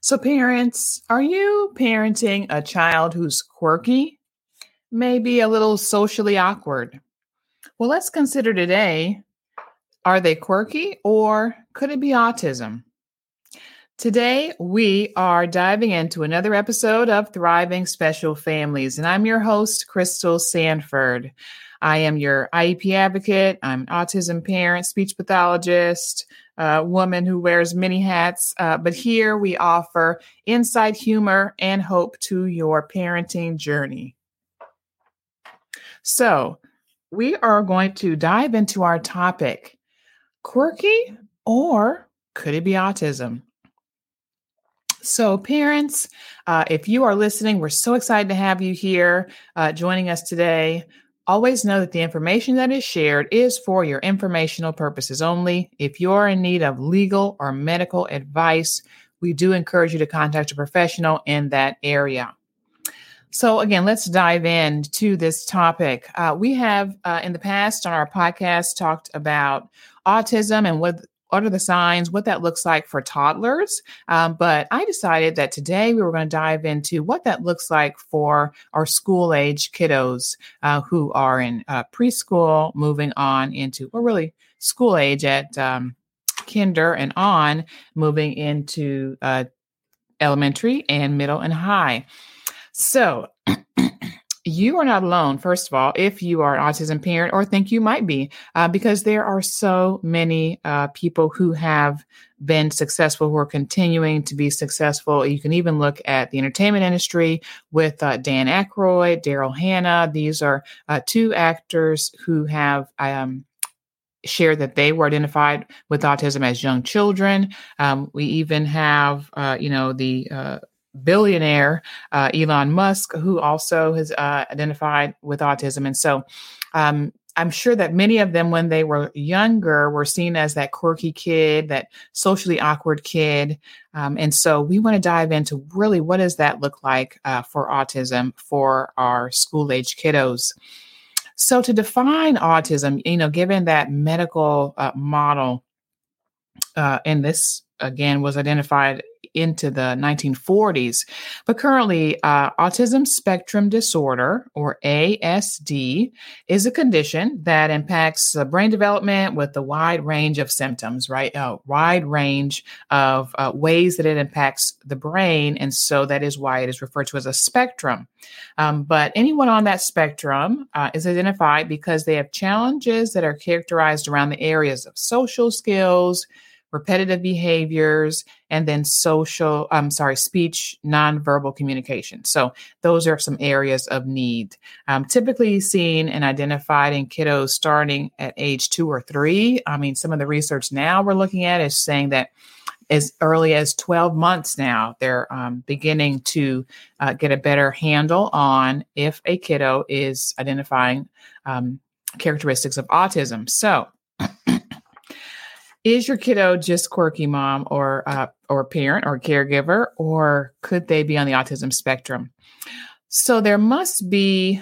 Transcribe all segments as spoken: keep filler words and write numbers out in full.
So parents, are you parenting a child who's quirky? Maybe a little socially awkward? Well, let's consider today, are they quirky or could it be autism? Today, we are diving into another episode of Thriving Special Families, and I'm your host, Crystal Sanford. I am your I E P advocate. I'm an autism parent, speech pathologist, a woman who wears many hats. Uh, but here we offer insight, humor, and hope to your parenting journey. So we are going to dive into our topic, quirky or could it be autism? So parents, uh, if you are listening, we're so excited to have you here uh, joining us today. Always know that the information that is shared is for your informational purposes only. If you're in need of legal or medical advice, we do encourage you to contact a professional in that area. So again, let's dive in to this topic. Uh, we have uh, in the past on our podcast talked about autism and what what are the signs, what that looks like for toddlers. Um, but I decided that today we were going to dive into what that looks like for our school age kiddos uh, who are in uh, preschool, moving on into, or really school age at um, kinder and on, moving into uh, elementary and middle and high. So you are not alone, first of all, if you are an autism parent or think you might be, uh, because there are so many uh, people who have been successful, who are continuing to be successful. You can even look at the entertainment industry with uh, Dan Aykroyd, Daryl Hannah. These are uh, two actors who have um, shared that they were identified with autism as young children. Um, we even have, uh, you know, the uh, billionaire uh, Elon Musk, who also has uh, identified with autism. And so um, I'm sure that many of them, when they were younger, were seen as that quirky kid, that socially awkward kid. Um, and so we want to dive into really what does that look like uh, for autism for our school age kiddos. So to define autism, you know, given that medical uh, model, uh, and this again was identified into the nineteen forties. But currently, uh, autism spectrum disorder, or A S D, is a condition that impacts uh, brain development with a wide range of symptoms, right? A wide range of uh, ways that it impacts the brain. And so that is why it is referred to as a spectrum. Um, but anyone on that spectrum uh, is identified because they have challenges that are characterized around the areas of social skills, repetitive behaviors, and then social, I'm sorry, speech, nonverbal communication. So those are some areas of need. Um, typically seen and identified in kiddos starting at age two or three. I mean, some of the research now we're looking at is saying that as early as twelve months now, they're um, beginning to uh, get a better handle on if a kiddo is identifying um, characteristics of autism. So is your kiddo just quirky, mom or uh, or parent or caregiver, or could they be on the autism spectrum? So there must be,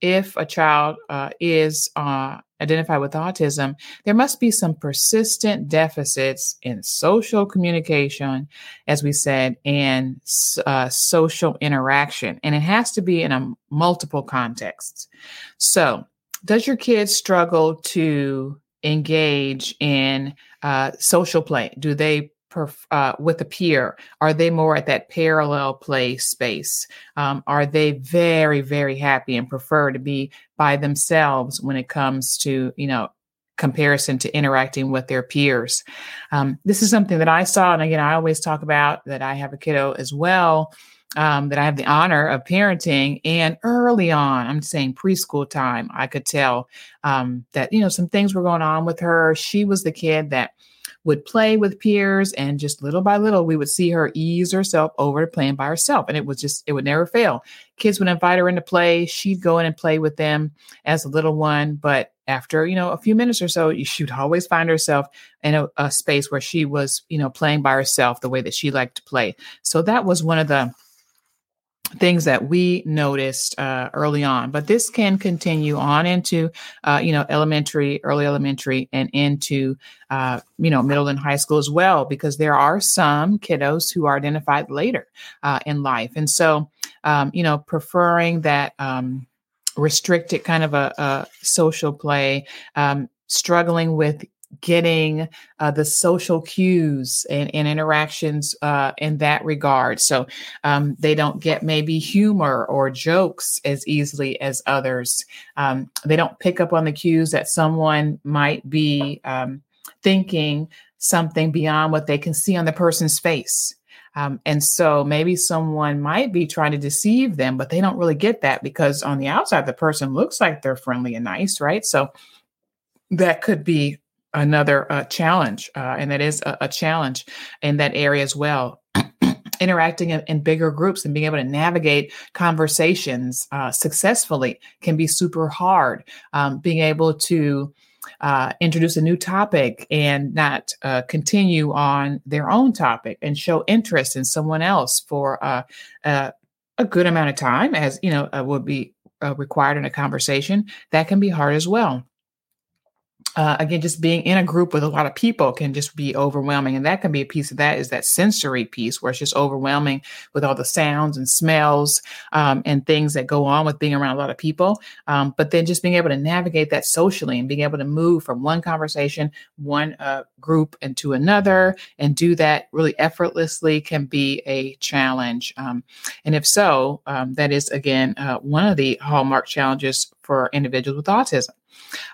if a child uh, is uh, identified with autism, there must be some persistent deficits in social communication, as we said, and uh, social interaction. And it has to be in a multiple contexts. So does your kid struggle to engage in uh, social play? Do they perf- uh, with a peer? Are they more at that parallel play space? Um, are they very, very happy and prefer to be by themselves when it comes to, you know, comparison to interacting with their peers? Um, this is something that I saw. And again, I always talk about that. I have a kiddo as well um, that I have the honor of parenting. And early on, I'm saying preschool time, I could tell um, that, you know, some things were going on with her. She was the kid that would play with peers, and just little by little, we would see her ease herself over to playing by herself. And it was just, it would never fail. Kids would invite her into play. She'd go in and play with them as a little one. But after, you know, a few minutes or so, she would always find herself in a, a space where she was, you know, playing by herself the way that she liked to play. So that was one of the things that we noticed uh, early on, but this can continue on into, uh, you know, elementary, early elementary, and into, uh, you know, middle and high school as well, because there are some kiddos who are identified later uh, in life. And so, um, you know, preferring that um, restricted kind of a, a social play, um, struggling with getting uh, the social cues and, and interactions uh, in that regard. So um, they don't get maybe humor or jokes as easily as others. Um, they don't pick up on the cues that someone might be um, thinking something beyond what they can see on the person's face. Um, and so maybe someone might be trying to deceive them, but they don't really get that because on the outside, the person looks like they're friendly and nice, right? So that could be another uh, challenge, uh, and that is a, a challenge in that area as well. Interacting in, in bigger groups and being able to navigate conversations uh, successfully can be super hard. Um, being able to uh, introduce a new topic and not uh, continue on their own topic and show interest in someone else for uh, uh, a good amount of time, as you know, uh, would be uh, required in a conversation, that can be hard as well. Uh, again, just being in a group with a lot of people can just be overwhelming. And that can be a piece of that is that sensory piece where it's just overwhelming with all the sounds and smells um, and things that go on with being around a lot of people. Um, but then just being able to navigate that socially and being able to move from one conversation, one uh, group into another and do that really effortlessly can be a challenge. Um, and if so, um, that is, again, uh, one of the hallmark challenges for individuals with autism.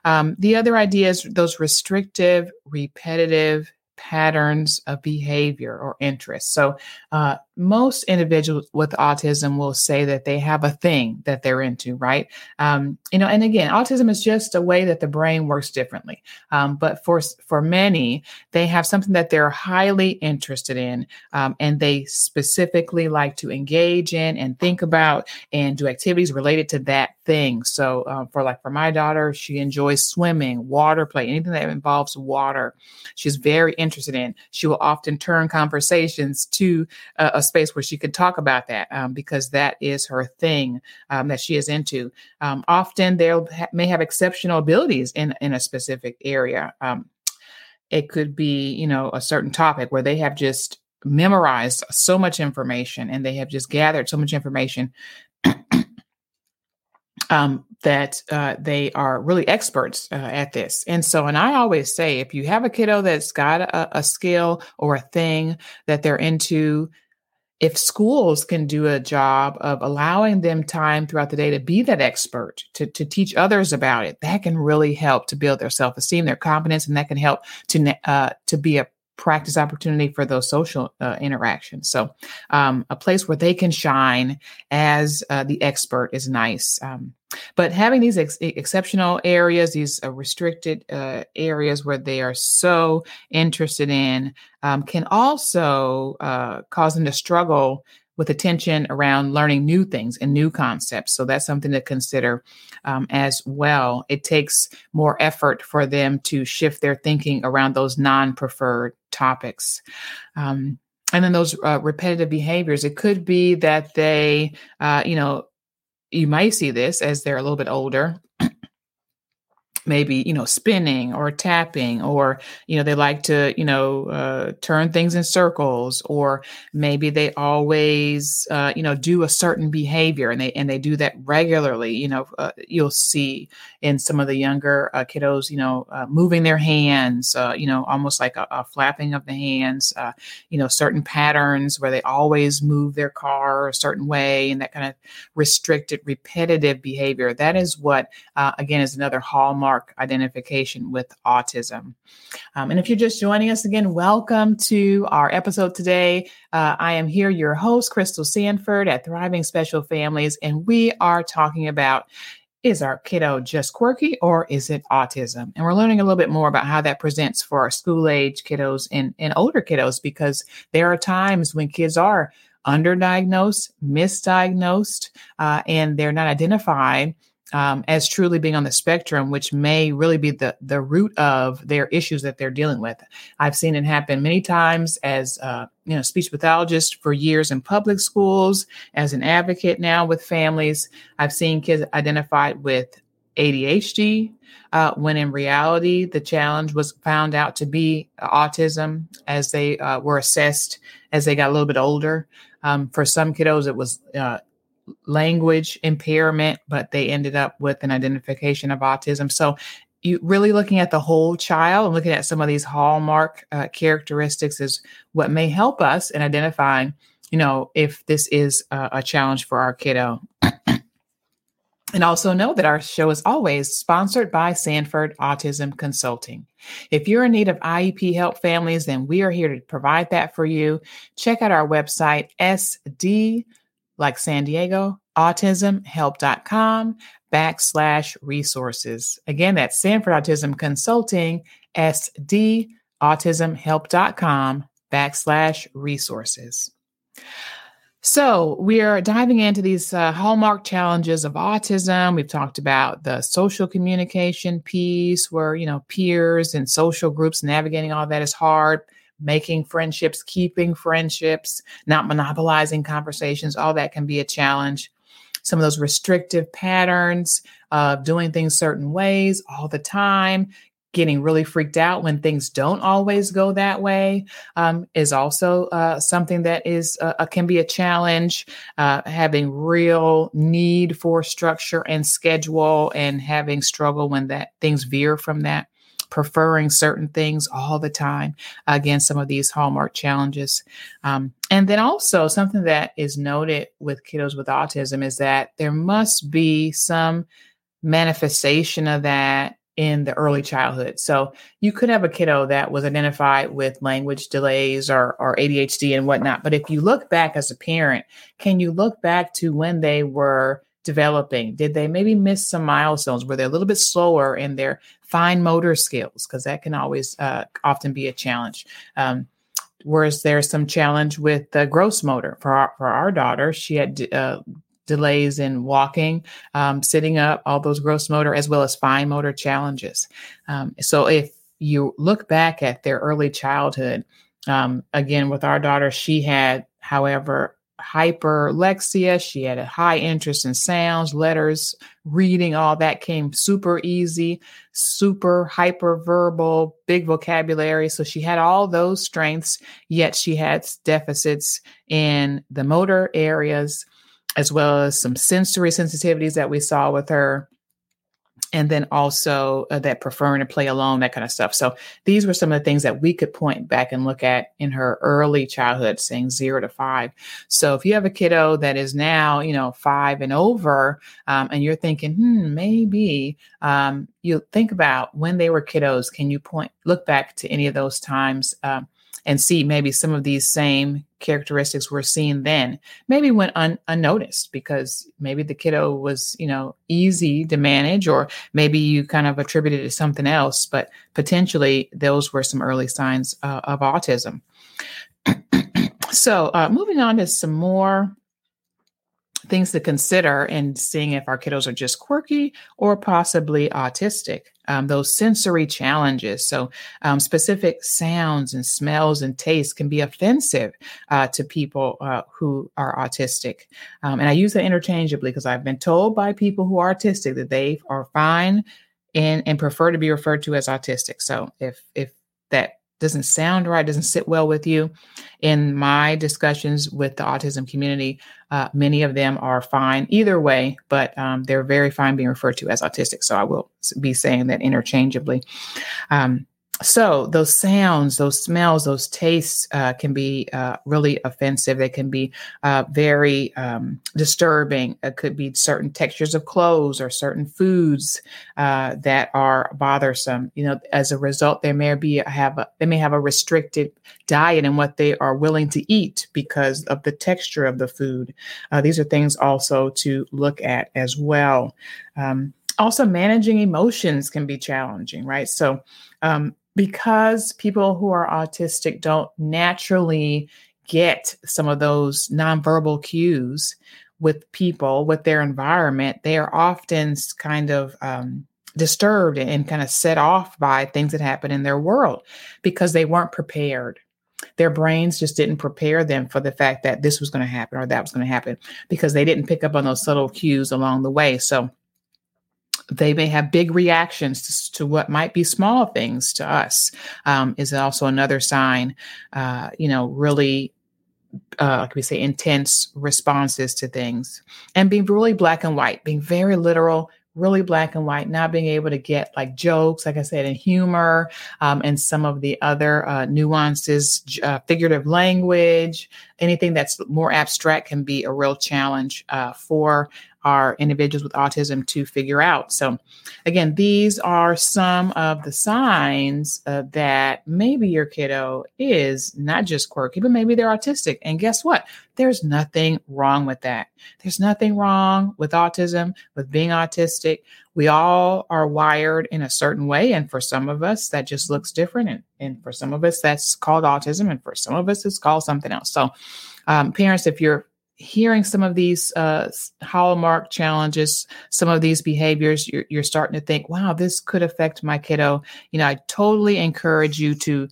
Um, the other idea is those restrictive, repetitive patterns of behavior or interest. So uh, most individuals with autism will say that they have a thing that they're into, right? Um, you know, and again, autism is just a way that the brain works differently. Um, but for for many, they have something that they're highly interested in, um, and they specifically like to engage in and think about and do activities related to that thing. So um, for like for my daughter, she enjoys swimming, water play, anything that involves water. She's very interested in. She will often turn conversations to a, a space where she can talk about that um, because that is her thing um, that she is into. Um, often they ha- may have exceptional abilities in, in a specific area. Um, it could be, you know, a certain topic where they have just memorized so much information and they have just gathered so much information Um, that uh, they are really experts uh, at this. And so, and I always say, if you have a kiddo that's got a, a skill or a thing that they're into, if schools can do a job of allowing them time throughout the day to be that expert, to, to teach others about it, that can really help to build their self-esteem, their confidence, and that can help to uh, to be a practice opportunity for those social uh, interactions. So um, a place where they can shine as uh, the expert is nice. Um, but having these ex- exceptional areas, these uh, restricted uh, areas where they are so interested in um, can also uh, cause them to struggle with attention around learning new things and new concepts. So that's something to consider um, as well. It takes more effort for them to shift their thinking around those non-preferred topics. Um, and then those uh, repetitive behaviors, it could be that they, uh, you know, you might see this as they're a little bit older, maybe, you know, spinning or tapping, or, you know, they like to, you know, uh, turn things in circles, or maybe they always, uh, you know, do a certain behavior and they, and they do that regularly. You know, uh, you'll see in some of the younger uh, kiddos, you know, uh, moving their hands, uh, you know, almost like a, a flapping of the hands, uh, you know, certain patterns where they always move their car a certain way, and that kind of restricted, repetitive behavior. That is what, uh, again, is another hallmark identification with autism. Um, and if you're just joining us again, welcome to our episode today. Uh, I am here, your host, Crystal Sanford at Thriving Special Families, and we are talking about, is our kiddo just quirky or is it autism? And we're learning a little bit more about how that presents for our school age kiddos and, and older kiddos, because there are times when kids are underdiagnosed, misdiagnosed, uh, and they're not identified um, as truly being on the spectrum, which may really be the, the root of their issues that they're dealing with. I've seen it happen many times as uh, you know, speech pathologist for years in public schools, as an advocate now with families. I've seen kids identified with A D H D, uh, when in reality, the challenge was found out to be autism as they uh, were assessed as they got a little bit older. Um, for some kiddos, it was uh, language impairment, but they ended up with an identification of autism. So you really looking at the whole child and looking at some of these hallmark uh, characteristics is what may help us in identifying, you know, if this is uh, a challenge for our kiddo. And also know that our show is always sponsored by Sanford Autism Consulting. If you're in need of I E P help families, then we are here to provide that for you. Check out our website, S D, like San Diego, autismhelp.com backslash resources. Again, that's Sanford Autism Consulting, S D, autismhelp.com backslash resources. So we are diving into these uh, hallmark challenges of autism. We've talked about the social communication piece where, you know, peers and social groups, navigating all that is hard, making friendships, keeping friendships, not monopolizing conversations. All that can be a challenge. Some of those restrictive patterns of doing things certain ways all the time, getting really freaked out when things don't always go that way um, is also uh, something that is uh, can be a challenge. Uh, having real need for structure and schedule and having struggle when that things veer from that, preferring certain things all the time. Again, some of these hallmark challenges. Um, and then also something that is noted with kiddos with autism is that there must be some manifestation of that in the early childhood. So you could have a kiddo that was identified with language delays or, or A D H D and whatnot. But if you look back as a parent, can you look back to when they were developing? Did they maybe miss some milestones? Were they a little bit slower in their fine motor skills? Because that can always uh, often be a challenge. Um, whereas there's some challenge with the gross motor. For our, for our daughter, she had uh, delays in walking, um, sitting up, all those gross motor as well as fine motor challenges. Um, so if you look back at their early childhood, um, again, with our daughter, she had, however, hyperlexia. She had a high interest in sounds, letters, reading, all that came super easy, super hyperverbal, big vocabulary. So she had all those strengths, yet she had deficits in the motor areas, as well as some sensory sensitivities that we saw with her. And then also uh, that preferring to play alone, that kind of stuff. So these were some of the things that we could point back and look at in her early childhood, saying zero to five. So if you have a kiddo that is now, you know, five and over, um, and you're thinking, hmm, maybe um, you think about when they were kiddos, can you point, look back to any of those times, um, and see maybe some of these same characteristics were seen then, maybe went un- unnoticed because maybe the kiddo was, you know, easy to manage, or maybe you kind of attributed it to something else, but potentially those were some early signs uh, of autism. So uh, moving on to some more things to consider and seeing if our kiddos are just quirky or possibly autistic, um, those sensory challenges. So um, specific sounds and smells and tastes can be offensive uh, to people uh, who are autistic. Um, and I use that interchangeably because I've been told by people who are autistic that they are fine and, and prefer to be referred to as autistic. So if, if that doesn't sound right, doesn't sit well with you. In my discussions with the autism community, uh, many of them are fine either way, but um, they're very fine being referred to as autistic. So I will be saying that interchangeably. Um, so those sounds, those smells, those tastes uh, can be uh, really offensive. They can be uh, very um, disturbing. It could be certain textures of clothes or certain foods uh, that are bothersome. You know, as a result, they may be have a, they may have a restricted diet in what they are willing to eat because of the texture of the food. Uh, these are things also to look at as well. Um, also, managing emotions can be challenging, right? So. Um, Because people who are autistic don't naturally get some of those nonverbal cues, with people, with their environment, they are often kind of um, disturbed and kind of set off by things that happen in their world because they weren't prepared. Their brains just didn't prepare them for the fact that this was going to happen or that was going to happen because they didn't pick up on those subtle cues along the way. So they may have big reactions to, to what might be small things to us, um, is also another sign, uh, you know, really, uh, like we say, intense responses to things, and being really black and white, being very literal, really black and white, not being able to get like jokes, like I said, and humor, um, and some of the other uh, nuances, uh, figurative language, anything that's more abstract can be a real challenge uh, for our individuals with autism to figure out. So again, these are some of the signs uh, that maybe your kiddo is not just quirky, but maybe they're autistic. And guess what? There's nothing wrong with that. There's nothing wrong with autism, with being autistic. We all are wired in a certain way. And for some of us, that just looks different. And, and for some of us, that's called autism. And for some of us, it's called something else. So um, parents, if you're hearing some of these uh, hallmark challenges, some of these behaviors, you're, you're starting to think, wow, this could affect my kiddo. You know, I totally encourage you to,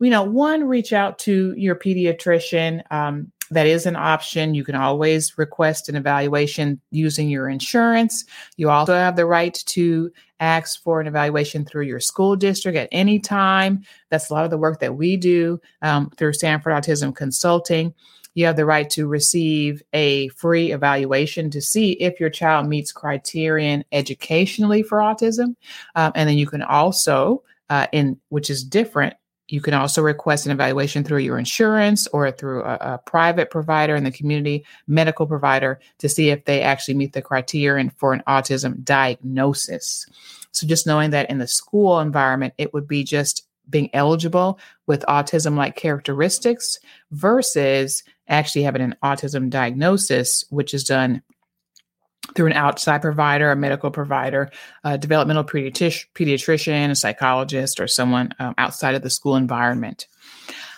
you know, one, reach out to your pediatrician. Um, that is an option. You can always request an evaluation using your insurance. You also have the right to ask for an evaluation through your school district at any time. That's a lot of the work that we do um, through Sanford Autism Consulting. You have the right to receive a free evaluation to see if your child meets criterion educationally for autism. Um, and then you can also, uh, in which is different, you can also request an evaluation through your insurance or through a, a private provider in the community, medical provider, to see if they actually meet the criterion for an autism diagnosis. So just knowing that in the school environment, it would be just being eligible with autism-like characteristics versus actually having an autism diagnosis, which is done through an outside provider, a medical provider, a developmental pediatrician, a psychologist, or someone um, outside of the school environment.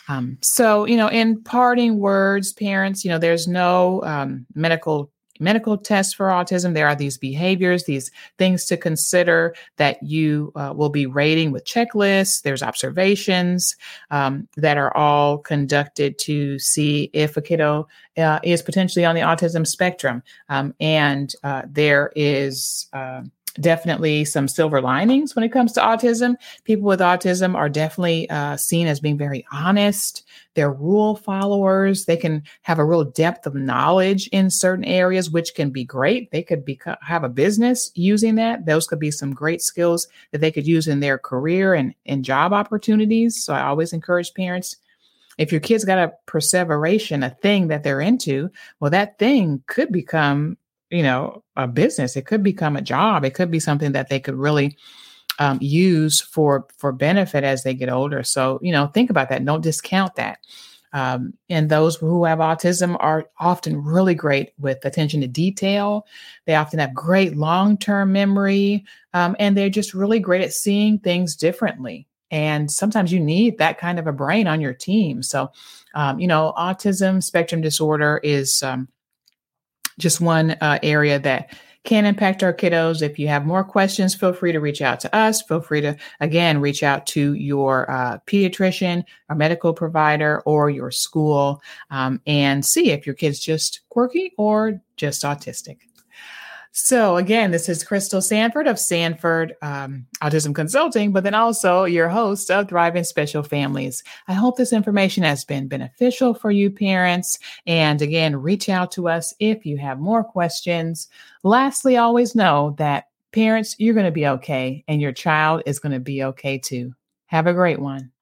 Um, so, you know, in parting words, parents, you know, there's no um, medical medical tests for autism. There are these behaviors, these things to consider that you uh, will be rating with checklists. There's observations um, that are all conducted to see if a kiddo uh, is potentially on the autism spectrum. Um, and uh, there is uh, definitely some silver linings when it comes to autism. People with autism are definitely uh, seen as being very honest. They're rule followers. They can have a real depth of knowledge in certain areas, which can be great. They could be, have a business using that. Those could be some great skills that they could use in their career and, and job opportunities. So I always encourage parents, if your kid's got a perseveration, a thing that they're into, well, that thing could become, you know, a business. It could become a job. It could be something that they could really um, use for, for benefit as they get older. So, you know, think about that. Don't discount that. Um, and those who have autism are often really great with attention to detail. They often have great long-term memory, um, and they're just really great at seeing things differently. And sometimes you need that kind of a brain on your team. So, um, you know, autism spectrum disorder is, um, just one uh, area that can impact our kiddos. If you have more questions, feel free to reach out to us. Feel free to, again, reach out to your uh, pediatrician, a medical provider, or your school, um, and see if your kid's just quirky or just autistic. So again, this is Crystal Sanford of Sanford um, Autism Consulting, but then also your host of Thriving Special Families. I hope this information has been beneficial for you parents. And again, reach out to us if you have more questions. Lastly, always know that parents, you're going to be okay, and your child is going to be okay too. Have a great one.